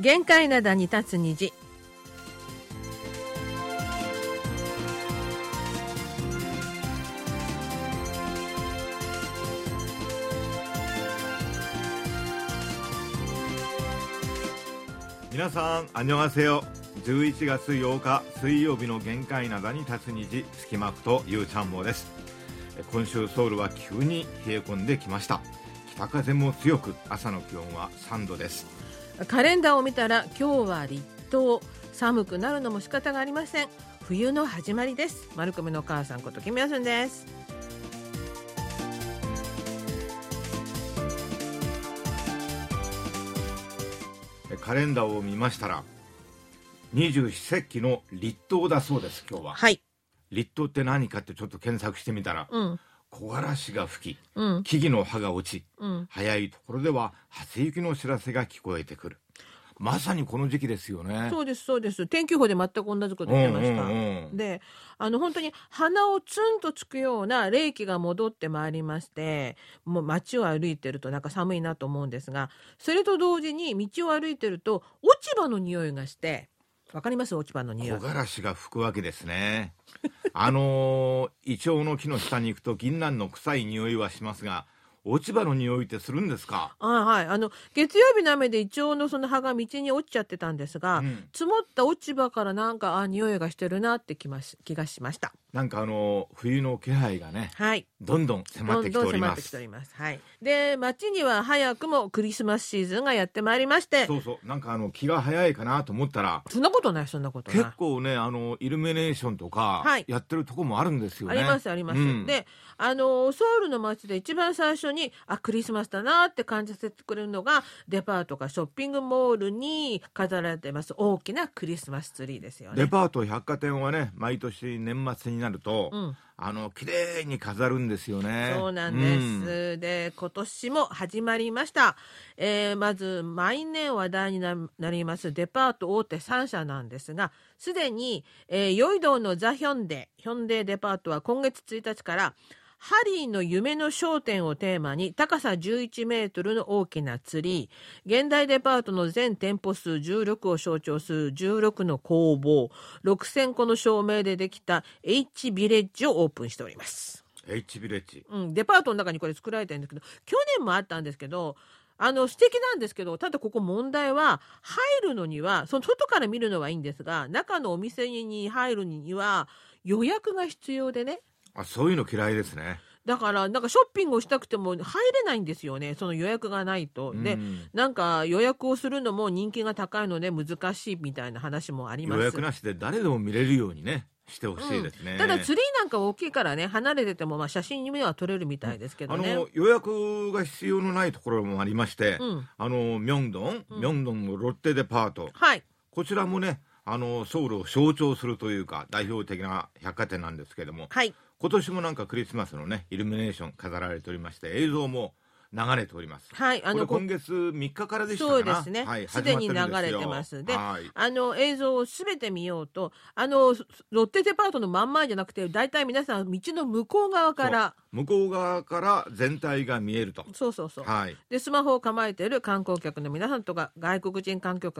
限界灘に立つ虹。皆さん、こんにちは。11月8日水曜日の限界灘に立つ虹、スキマフとゆうちゃんもです。今週ソウルは急に冷え込んできました。北風も強く、朝の気温は3度です。カレンダーを見たら今日は立冬、寒くなるのも仕方がありません。冬の始まりです。マルコムの母さんことキムヤスンです。カレンダーを見ましたら二十四節気の立冬だそうです。今日は、はい、立冬って何かってちょっと検索してみたら、木枯らしが吹き、木々の葉が落ち、早いところでは初雪の知らせが聞こえてくる。まさにこの時期ですよね。そうですそうです。天気予報で全く同じこと言ってました、で、本当に鼻をツンとつくような冷気が戻ってまいりまして、もう街を歩いてるとなんか寒いなと思うんですが、それと同時に道を歩いてると落ち葉の匂いがして、わかります？落ち葉の匂い。木枯らしが吹くわけですね。イチョウの木の下に行くと銀杏の臭い匂いはしますが、落ち葉の匂いってするんですか？はい、月曜日の雨でイチョウのその葉が道に落ちちゃってたんですが、積もった落ち葉からなんか匂いがしてるなって気がしました。なんか冬の気配がね、どんどん迫ってきております。で、街には早くもクリスマスシーズンがやってまいりまして、そうそう、なんか気が早いかなと思ったらそんなことない結構ね、イルミネーションとかやってるとこもあるんですよね、ありますあります、で、ソウルの街で一番最初にクリスマスだなって感じさせてくれるのが、デパートかショッピングモールに飾られてます大きなクリスマスツリーですよね。デパート、百貨店はね、毎年年末になると、綺麗に飾るんですよね。そうなんです、で、今年も始まりました、まず毎年話題になりますデパート大手3社なんですが、すでに、ヨイドのザ・ヒョンデデパートは今月1日からハリーの夢の商店をテーマに高さ11メートルの大きなツリー、現代デパートの全店舗数16を象徴する16の工房、6000個の照明でできた H ビレッジをオープンしております。 H ビレッジ、デパートの中にこれ作られてるんですけど、去年もあったんですけど、素敵なんですけど、ただここ問題は、入るのには、その外から見るのはいいんですが、中のお店に入るには予約が必要でね。そういうの嫌いですね。だからなんかショッピングをしたくても入れないんですよね、その予約がないと、で、なんか予約をするのも人気が高いので難しいみたいな話もあります。予約なしで誰でも見れるようにねしてほしいですね、ただツリーなんか大きいからね、離れててもまあ写真には撮れるみたいですけどね、予約が必要のないところもありまして、明洞のロッテデパート、こちらもね、ソウルを象徴するというか代表的な百貨店なんですけども、今年もなんかクリスマスのねイルミネーション飾られておりまして、映像も流れております、これ今月3日からでしたかな。そうですね、すでに流れてます。で、映像をすべて見ようと、ロッテデパートの真ん前じゃなくて、だいたい皆さん道の向こう側から全体が見えると。で、スマホを構えている観光客の皆さんとか外国人観光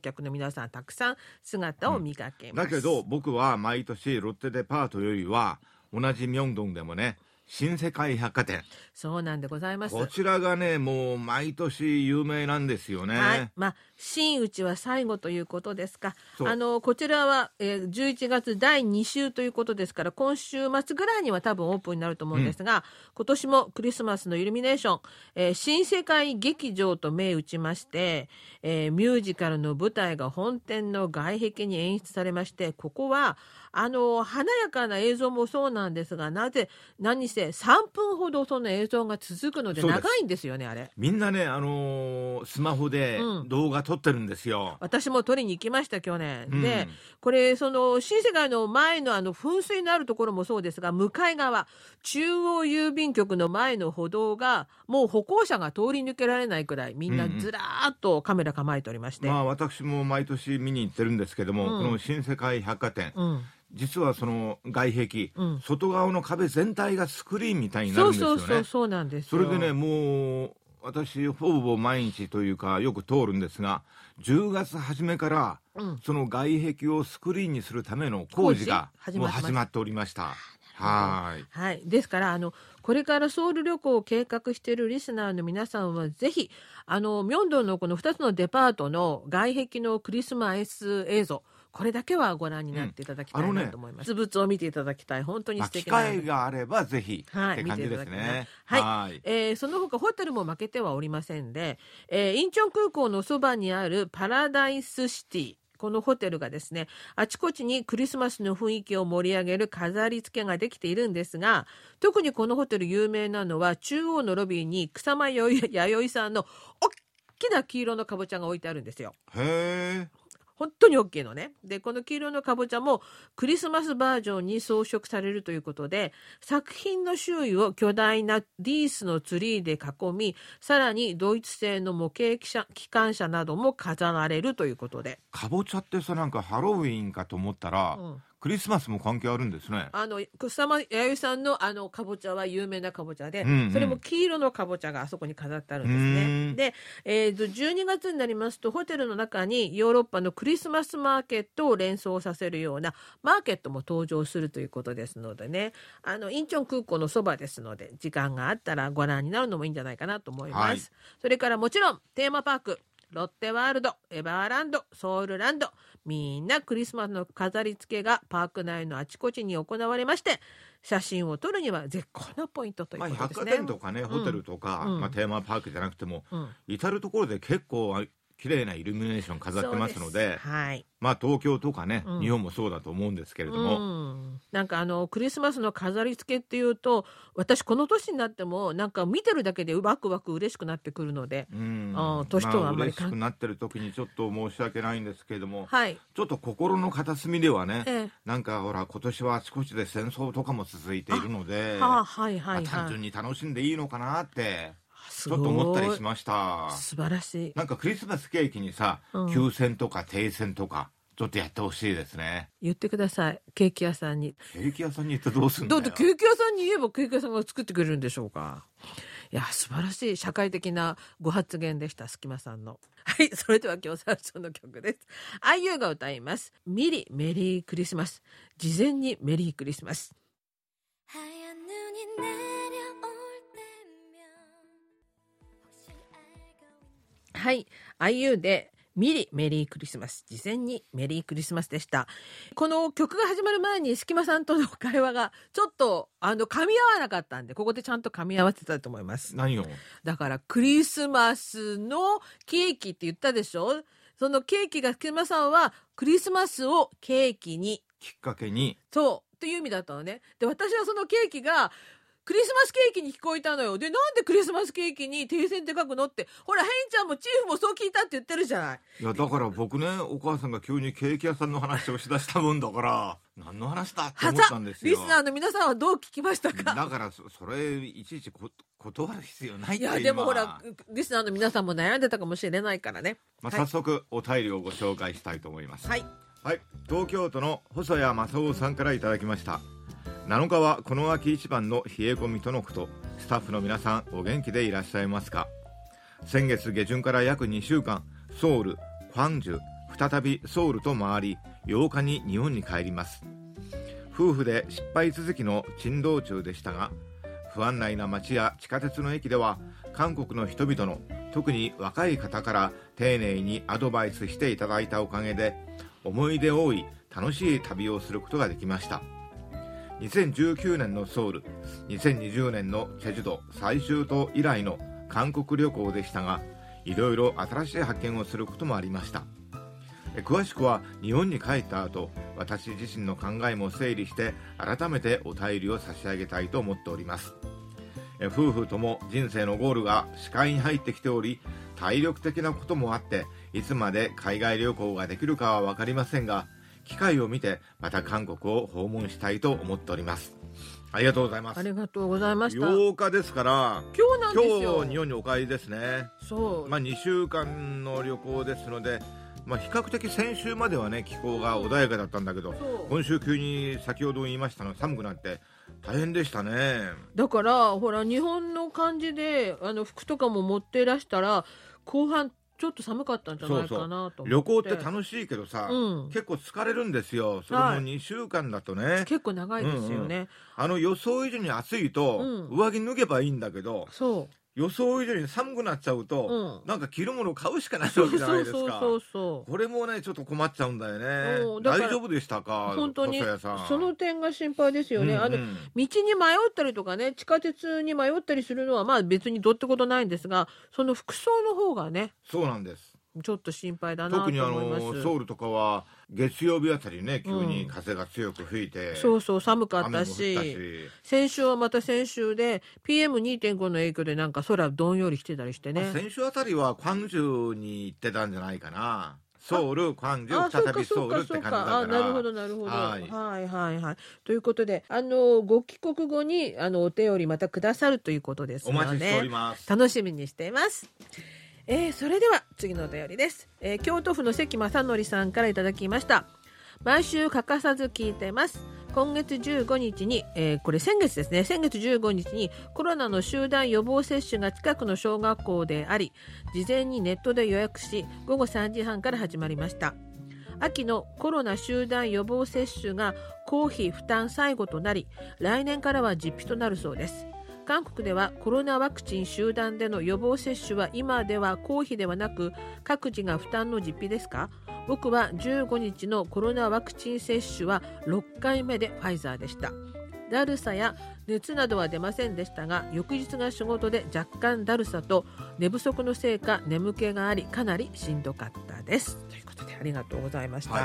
客の皆さん、たくさん姿を見かけます、だけど僕は毎年ロッテデパートよりは同じ明洞でもね、新世界百貨店、そうなんでございます。こちらがね、もう毎年有名なんですよね、真打ちは最後ということですか。こちらは、11月第2週ということですから、今週末ぐらいには多分オープンになると思うんですが、今年もクリスマスのイルミネーション、新世界劇場と銘打ちまして、ミュージカルの舞台が本店の外壁に演出されまして、ここは華やかな映像もそうなんですが、何せ3分ほどその映像が続くので長いんですよね。あれみんなね、スマホで動画撮ってるんですよ、私も撮りに行きました去年、で、これその新世界の前の噴水のあるところもそうですが、向かい側中央郵便局の前の歩道がもう歩行者が通り抜けられないくらい、みんなずらーっとカメラ構えておりまして、私も毎年見に行ってるんですけども、この新世界百貨店、実はその外壁、外側の壁全体がスクリーンみたいになるんですよね。そうなんですよ。それでね、もう私ほぼ毎日というかよく通るんですが、10月初めから、うん、その外壁をスクリーンにするための工事がもう始まっておりました。はい、はい、ですからこれからソウル旅行を計画しているリスナーの皆さんはぜひミョンドンのこの2つのデパートの外壁のクリスマス映像、これだけはご覧になっていただきたいなと思います。実物を見ていただきたい。本当に素敵な、まあ、機会があればぜひ、はい、って感じですね。その他ホテルも負けてはおりませんで、インチョン空港のそばにあるパラダイスシティ、このホテルがですね、あちこちにクリスマスの雰囲気を盛り上げる飾り付けができているんですが、特にこのホテル有名なのは中央のロビーに草間弥生さんの大きな黄色のかぼちゃが置いてあるんですよ。へー、本当に大きいのね。でこの黄色のかぼちゃもクリスマスバージョンに装飾されるということで、作品の周囲を巨大なリースのツリーで囲み、さらにドイツ製の模型機関車なども飾られるということで。かぼちゃってさ、なんかハロウィーンかと思ったら、うん、クリスマスも関係あるんですね。草間彌生さんのかぼちゃは有名なかぼちゃで、うんうん、それも黄色のかぼちゃがあそこに飾ってあるんですね。で、12月になりますとホテルの中にヨーロッパのクリスマスマーケットを連想させるようなマーケットも登場するということですのでね、インチョン空港のそばですので、時間があったらご覧になるのもいいんじゃないかなと思います。はい、それからもちろんテーマパーク、ロッテワールド、エバーランド、ソウルランド、みんなクリスマスの飾り付けがパーク内のあちこちに行われまして、写真を撮るには絶好のポイントということですね。百貨店とかね、ホテルとか、テーマパークじゃなくても、至る所で結構綺麗なイルミネーション飾ってますので、はい、まあ東京とかね、日本もそうだと思うんですけれども、なんかクリスマスの飾り付けっていうと、私この年になってもなんか見てるだけでワクワク嬉しくなってくるので、年とはあんまり、嬉しくなってる時にちょっと申し訳ないんですけれども、はい、ちょっと心の片隅ではね、なんかほら今年はあちこちで戦争とかも続いているので、単純に楽しんでいいのかなってちょっと思ったりしました。素晴らしい。なんかクリスマスケーキにさ、休戦とか停戦とかちょっとやってほしいですね。言ってください、ケーキ屋さんに。ケーキ屋さんに行ってどうするんだよ。だってケーキ屋さんに言えばケーキ屋さんが作ってくれるんでしょうか。いや、素晴らしい社会的なご発言でした、すきまさんの。はい、それでは今日最初の曲です。 IU が歌います、ミリメリークリスマス。事前にメリークリスマス。はい、IU でミリメリークリスマス、事前にメリークリスマスでした。この曲が始まる前にすきまさんとの会話がちょっと噛み合わなかったんで、ここでちゃんと噛み合わせたと思います。何を？だからクリスマスのケーキって言ったでしょ。そのケーキが、すきまさんはクリスマスをケーキに、きっかけに、そうという意味だったのね。で、私はそのケーキがクリスマスケーキに聞こえたのよ。で、なんでクリスマスケーキに停戦って書くのって、ほらヘインちゃんもチーフもそう聞いたって言ってるじゃない。いや、だから僕ね、お母さんが急にケーキ屋さんの話をしだしたもんだから何の話だって思ったんですよ。リスナーの皆さんはどう聞きましたか。だからそれいちいち断る必要ないって。いや、でもほらリスナーの皆さんも悩んでたかもしれないからね、早速お便りをご紹介したいと思います。はい、はい、東京都の細谷正夫さんからいただきました。7日はこの秋一番の冷え込みとのこと。スタッフの皆さんお元気でいらっしゃいますか。先月下旬から約2週間、ソウル、クァンジュ、再びソウルと回り、8日に日本に帰ります。夫婦で失敗続きの珍道中でしたが、不安内な街や地下鉄の駅では韓国の人々の、特に若い方から丁寧にアドバイスしていただいたおかげで、思い出多い楽しい旅をすることができました。2019年のソウル、2020年のチェジュ島最終島以来の韓国旅行でしたが、いろいろ新しい発見をすることもありました。詳しくは日本に帰った後、私自身の考えも整理して改めてお便りを差し上げたいと思っております。夫婦とも人生のゴールが視界に入ってきており、体力的なこともあっていつまで海外旅行ができるかは分かりませんが、機会を見てまた韓国を訪問したいと思っております。ありがとうございます。ありがとうございました。8日ですから、今日なんですよ。今日日本にお帰りですね。そう、まあ、2週間の旅行ですので、まあ、比較的先週まではね気候が穏やかだったんだけど、今週急に先ほど言いましたの寒くなって大変でしたね。だからほら日本の感じで服とかも持ってらしたら後半ちょっと寒かったんじゃないかなと思って。そうそう、旅行って楽しいけどさ、うん、結構疲れるんですよ。それも2週間だとね、はい、結構長いですよね、うんうん、予想以上に暑いと、うん、上着脱げばいいんだけど、そう予想以上に寒くなっちゃうと、うん、なんか着るものを買うしかないわけじゃないですか。そうこれもねちょっと困っちゃうんだよね。大丈夫でしたか？本当にその点が心配ですよね、うんうん、道に迷ったりとかね、地下鉄に迷ったりするのはまあ別にどうってことないんですが、その服装の方がね、そうなんです、ちょっと心配だなと思います。特にソウルとかは月曜日あたりね急に風が強く吹いて、うん、そうそう寒かったし、先週はまた先週で PM2.5 の影響でなんか空どんより来てたりしてね。先週あたりは光州に行ってたんじゃないかな。ソウル、光州、再びソウルって感じだから。あ、なるほどなるほど、はい、はいはいはい。ということでご帰国後にお便りまたくださるということですので、お待ちしております。楽しみにしています。それでは次のお便りです、京都府の関正則さんからいただきました。毎週欠かさず聞いてます。今月15日に、これ先月ですね、先月15日にコロナの集団予防接種が近くの小学校であり、事前にネットで予約し午後3時半から始まりました。秋のコロナ集団予防接種が公費負担最後となり、来年からは実費となるそうです。韓国ではコロナワクチン集団での予防接種は今では公費ではなく各自が負担の実費ですか？僕は15日のコロナワクチン接種は6回目でファイザーでした。だるさや熱などは出ませんでしたが、翌日が仕事で若干だるさと寝不足のせいか眠気があり、かなりしんどかったです。ということでありがとうございました、はい、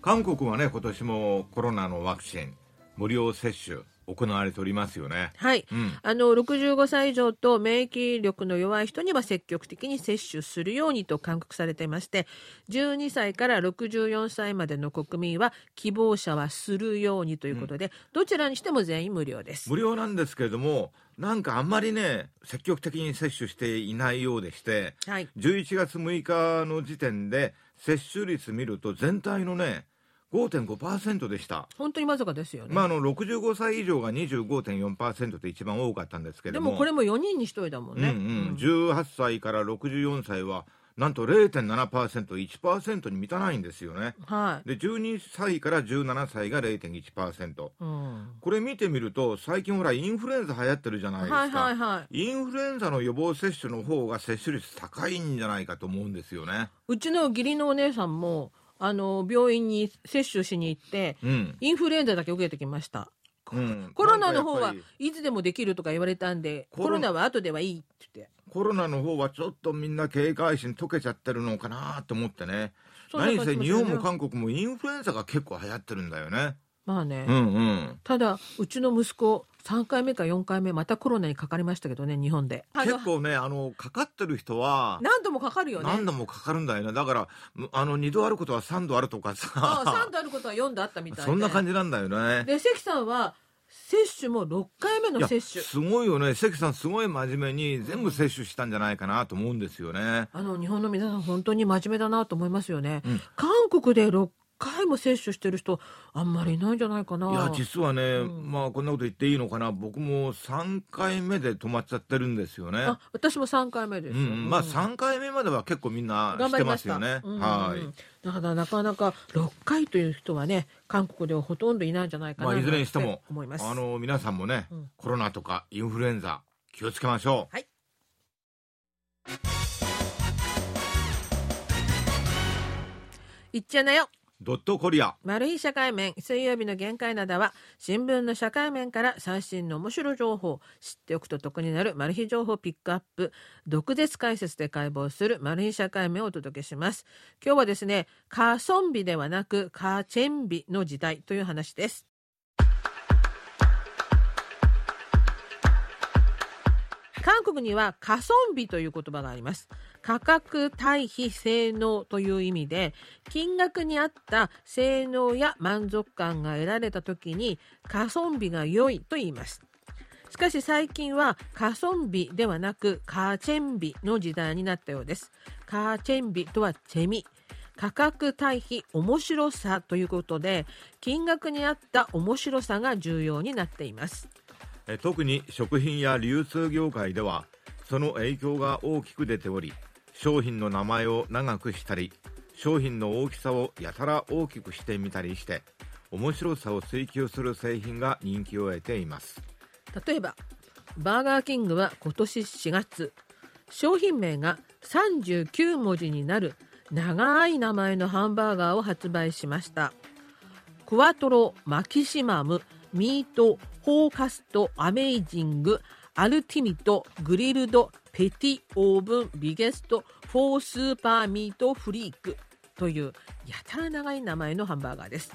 韓国はね今年もコロナのワクチン無料接種行われておりますよね。はい、うん、65歳以上と免疫力の弱い人には積極的に接種するようにと勧告されていまして、12歳から64歳までの国民は希望者はするようにということで、うん、どちらにしても全員無料です。無料なんですけれども、なんかあんまりね積極的に接種していないようでして、はい、11月6日の時点で接種率見ると全体のね5.5% でした。本当にまさかですよね、まあ、65歳以上が 25.4% って一番多かったんですけども、でもこれも4人に1人だもんね、うんうん、18歳から64歳はなんと 0.7%、1% に満たないんですよね、はい、で12歳から17歳が 0.1%、うん、これ見てみると最近ほらインフルエンザ流行ってるじゃないですか、はいはいはい、インフルエンザの予防接種の方が接種率高いんじゃないかと思うんですよね。うちの義理のお姉さんも病院に接種しに行って、うん、インフルエンザだけ受けてきました、うん、コロナの方はいつでもできるとか言われたんで、コロナは後ではいいって言って、コロナの方はちょっとみんな警戒心解けちゃってるのかなと思ってね。何せ日本も韓国もインフルエンザが結構流行ってるんだよね。まあね、うんうん、ただうちの息子3回目か4回目またコロナにかかりましたけどね、日本で結構ねかかってる人は何度もかかるよね。何度もかかるんだよね。だから2度あることは3度あるとかさ、3度あることは4度あったみたいで、そんな感じなんだよね。で関さんは接種も6回目の接種、すごいよね。関さんすごい真面目に全部接種したんじゃないかなと思うんですよね、うん、日本の皆さん本当に真面目だなと思いますよね、うん、韓国で6回も接種してる人あんまりいないんじゃないかな。いや実はね、うん、まあこんなこと言っていいのかな、僕も3回目で止まっちゃってるんですよね。あ、私も3回目です、うんうん、まあ3回目までは結構みんなしてますよね、うんうん、はい。だからなかなか6回という人はね韓国ではほとんどいないんじゃないかな、まあ、いずれにしても思います。皆さんもね、うん、コロナとかインフルエンザ気をつけましょう。はい、いっちゃなよドットコリアマル秘社会面。水曜日の限界なだは新聞の社会面から最新の面白情報、知っておくと得になるマル秘情報ピックアップ、毒舌解説で解剖するマル秘社会面をお届けします。今日はですねカーソンビではなくカーチェンビの時代という話です。韓国にはカソンビという言葉があります。価格対比性能という意味で、金額に合った性能や満足感が得られた時にカソンビが良いと言います。しかし最近はカソンビではなくカーチェンビの時代になったようです。カーチェンビとはチェミ、価格対比面白さということで、金額に合った面白さが重要になっています。特に食品や流通業界ではその影響が大きく出ており、商品の名前を長くしたり、商品の大きさをやたら大きくしてみたりして、面白さを追求する製品が人気を得ています。例えばバーガーキングは今年4月、商品名が39文字になる長い名前のハンバーガーを発売しました。クワトロ、マキシマム、ミート、フォーカスト、アメイジング、アルティミト、グリルド、ペティ、オーブン、ビゲスト、フォースーパーミートフリークというやたら長い名前のハンバーガーです。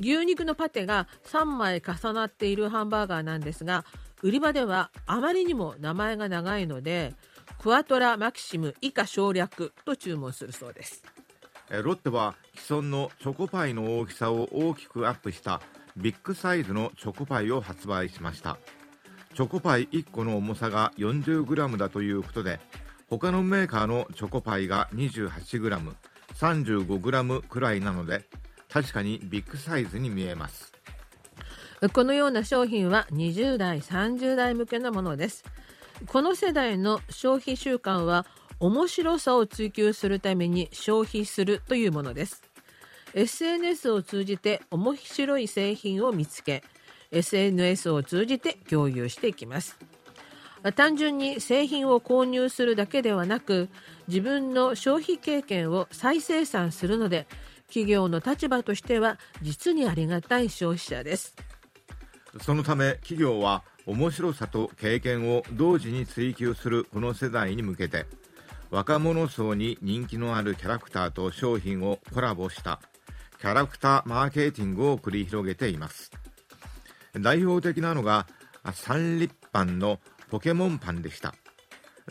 牛肉のパテが3枚重なっているハンバーガーなんですが、売り場ではあまりにも名前が長いので、クワトラマキシム以下省略と注文するそうです。ロッテは既存のチョコパイの大きさを大きくアップしたビッグサイズのチョコパイを発売しました。チョコパイ1個の重さが 40g だということで、他のメーカーのチョコパイが 28g、35g くらいなので、確かにビッグサイズに見えます。このような商品は20代30代向けのものです。この世代の消費習慣は面白さを追求するために消費するというものです。 SNS を通じて面白い製品を見つけ、 SNS を通じて共有していきます。単純に製品を購入するだけではなく、自分の消費経験を再生産するので、企業の立場としては実にありがたい消費者です。そのため企業は面白さと経験を同時に追求するこの世代に向けて、若者層に人気のあるキャラクターと商品をコラボしたキャラクターマーケティングを繰り広げています。代表的なのがサンリッパンのポケモンパンでした。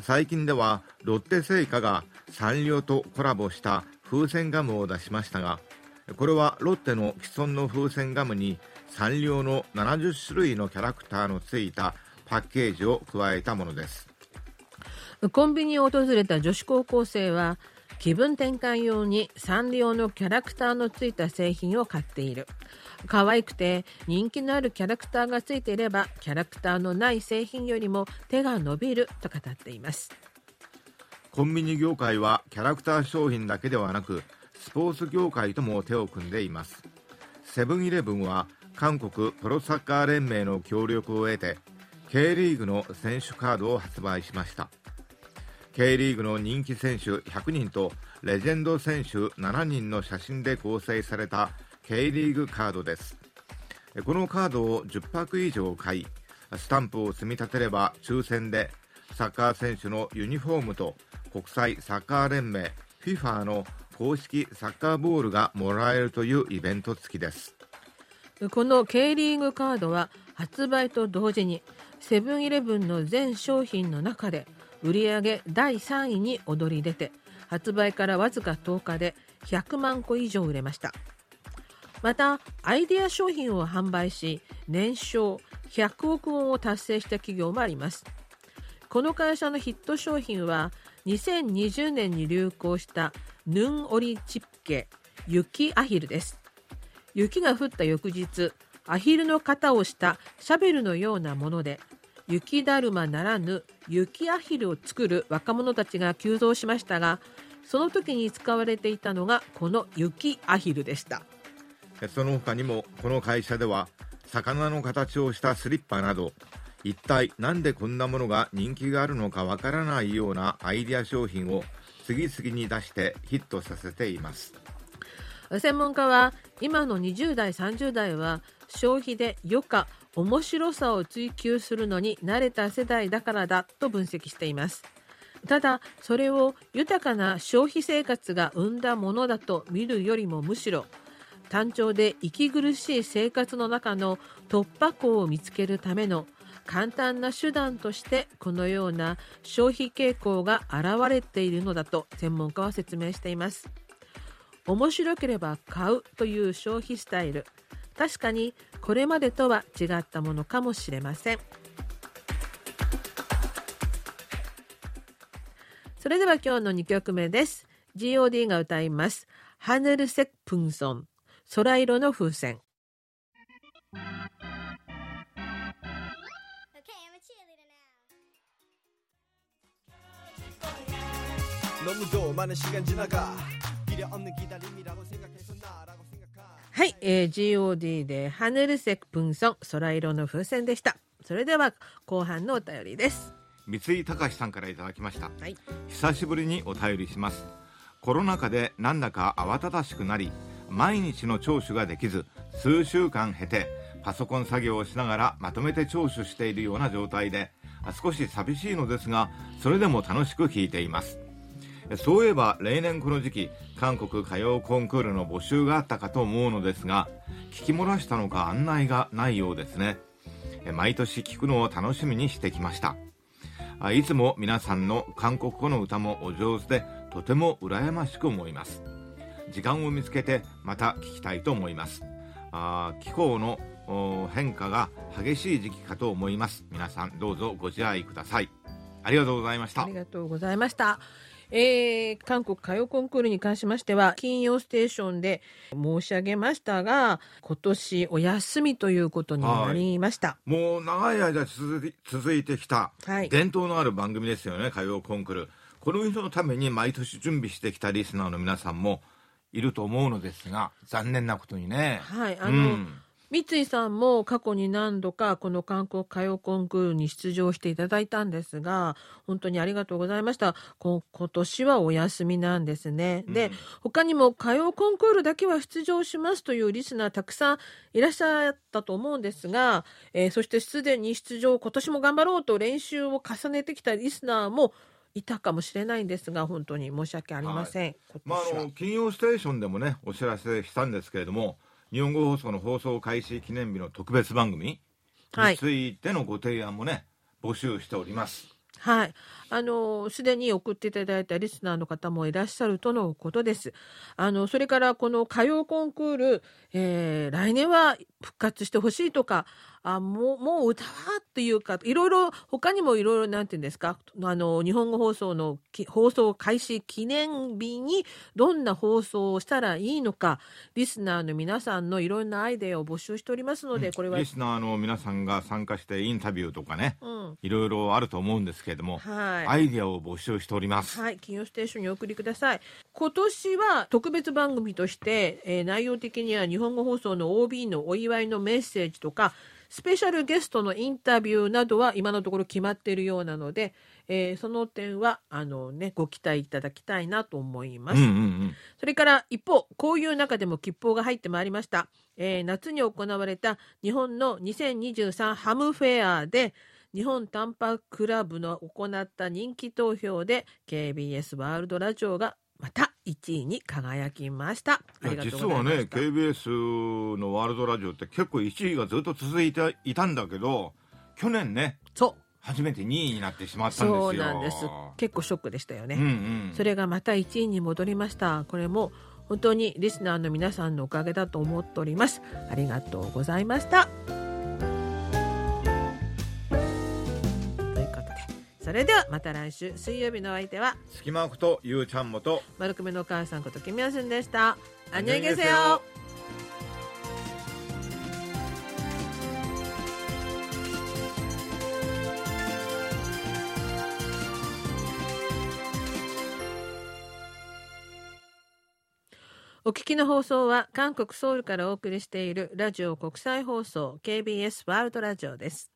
最近ではロッテ製菓がサンリオとコラボした風船ガムを出しましたが、これはロッテの既存の風船ガムにサンリオの70種類のキャラクターのついたパッケージを加えたものです。コンビニを訪れた女子高校生は、気分転換用にサンリオのキャラクターのついた製品を買っている、可愛くて人気のあるキャラクターがついていればキャラクターのない製品よりも手が伸びると語っています。コンビニ業界はキャラクター商品だけではなく、スポーツ業界とも手を組んでいます。セブンイレブンは韓国プロサッカー連盟の協力を得て K リーグの選手カードを発売しました。 K リーグの人気選手100人とレジェンド選手7人の写真で構成された K リーグカードです。このカードを10パック以上買い、スタンプを積み立てれば抽選でサッカー選手のユニフォームと国際サッカー連盟 FIFA の公式サッカーボールがもらえるというイベント付きです。この K リーグカードは発売と同時にセブンイレブンの全商品の中で売上第3位に躍り出て、発売からわずか10日で100万個以上売れました。またアイデア商品を販売し、年商100億ウォンを達成した企業もあります。この会社のヒット商品は2020年に流行したヌンオリチッケ、雪アヒルです。雪が降った翌日、アヒルの型をしたシャベルのようなもので雪だるまならぬ雪アヒルを作る若者たちが急増しましたが、その時に使われていたのがこの雪アヒルでした。その他にもこの会社では魚の形をしたスリッパなど、一体なんでこんなものが人気があるのかわからないようなアイデア商品を次々に出してヒットさせています。専門家は、今の20代30代は消費で余暇、面白さを追求するのに慣れた世代だからだと分析しています。ただそれを豊かな消費生活が生んだものだと見るよりも、むしろ単調で息苦しい生活の中の突破口を見つけるための簡単な手段として、このような消費傾向が現れているのだと専門家は説明しています。面白ければ買うという消費スタイル、確かにこれまでとは違ったものかもしれません。それでは今日の2曲目です。 GOD が歌います 하늘색 풍선, 소라이로의 풍선.はい、GOD で하늘색 풍선空色の風船でした。それでは後半のお便りです。三井隆さんからいただきました、はい、久しぶりにお便りします。コロナ禍でなんだか慌ただしくなり、毎日の聴取ができず、数週間経てパソコン作業をしながらまとめて聴取しているような状態で、少し寂しいのですが、それでも楽しく聞いています。そういえば例年この時期、韓国歌謡コンクールの募集があったかと思うのですが、聞き漏らしたのか案内がないようですね。毎年聞くのを楽しみにしてきました。いつも皆さんの韓国語の歌もお上手で、とても羨ましく思います。時間を見つけてまた聞きたいと思います。気候の変化が激しい時期かと思います。皆さんどうぞご自愛ください。ありがとうございました。ありがとうございました。韓国歌謡コンクールに関しましては、金曜ステーションで申し上げましたが、今年お休みということになりました。もう長い間続いてきた、はい、伝統のある番組ですよね、歌謡コンクール。この人のために毎年準備してきたリスナーの皆さんもいると思うのですが、残念なことにね、はい、三井さんも過去に何度かこの韓国歌謡コンクールに出場していただいたんですが、本当にありがとうございました。今年はお休みなんですね、うん、で、他にも歌謡コンクールだけは出場しますというリスナーたくさんいらっしゃったと思うんですが、そしてすでに出場、今年も頑張ろうと練習を重ねてきたリスナーもいたかもしれないんですが、本当に申し訳ありません、はい、今年は。金曜ステーションでもね、お知らせしたんですけれども、日本語放送の放送開始記念日の特別番組についてのご提案もね、はい、募集しております。はい、すでに送っていただいたリスナーの方もいらっしゃるとのことです。それからこの歌謡コンクール、来年は復活してほしいとか、もう歌はというか、いろいろ他にもいろいろ、なんていうんですか、日本語放送の放送開始記念日にどんな放送をしたらいいのか、リスナーの皆さんのいろんなアイデアを募集しておりますので、これはリスナーの皆さんが参加してインタビューとかね、いろいろあると思うんですけれども、はい、アイデアを募集しております、はい、金曜ステーションにお送りください。今年は特別番組として、内容的には日本語放送の OB のお祝いのメッセージとか、スペシャルゲストのインタビューなどは今のところ決まっているようなので、その点はご期待いただきたいなと思います、それから一方、こういう中でも吉報が入ってまいりました、夏に行われた日本の2023ハムフェアで、日本短波クラブの行った人気投票で KBS ワールドラジオがまた1位に輝きました。ありがとうございました。実はね、 KBS のワールドラジオって結構1位がずっと続いていたんだけど、去年ね、そう初めて2位になってしまったんですよ。そうなんです。結構ショックでしたよね、それがまた1位に戻りました。これも本当にリスナーの皆さんのおかげだと思っております。ありがとうございました。それではまた来週水曜日のお相手はスキマオクとゆうちゃんもと丸くめのお母さんことキミヤスンでした。アンニョンゲセヨ。お聞きの放送は韓国ソウルからお送りしているラジオ国際放送 KBS ワールドラジオです。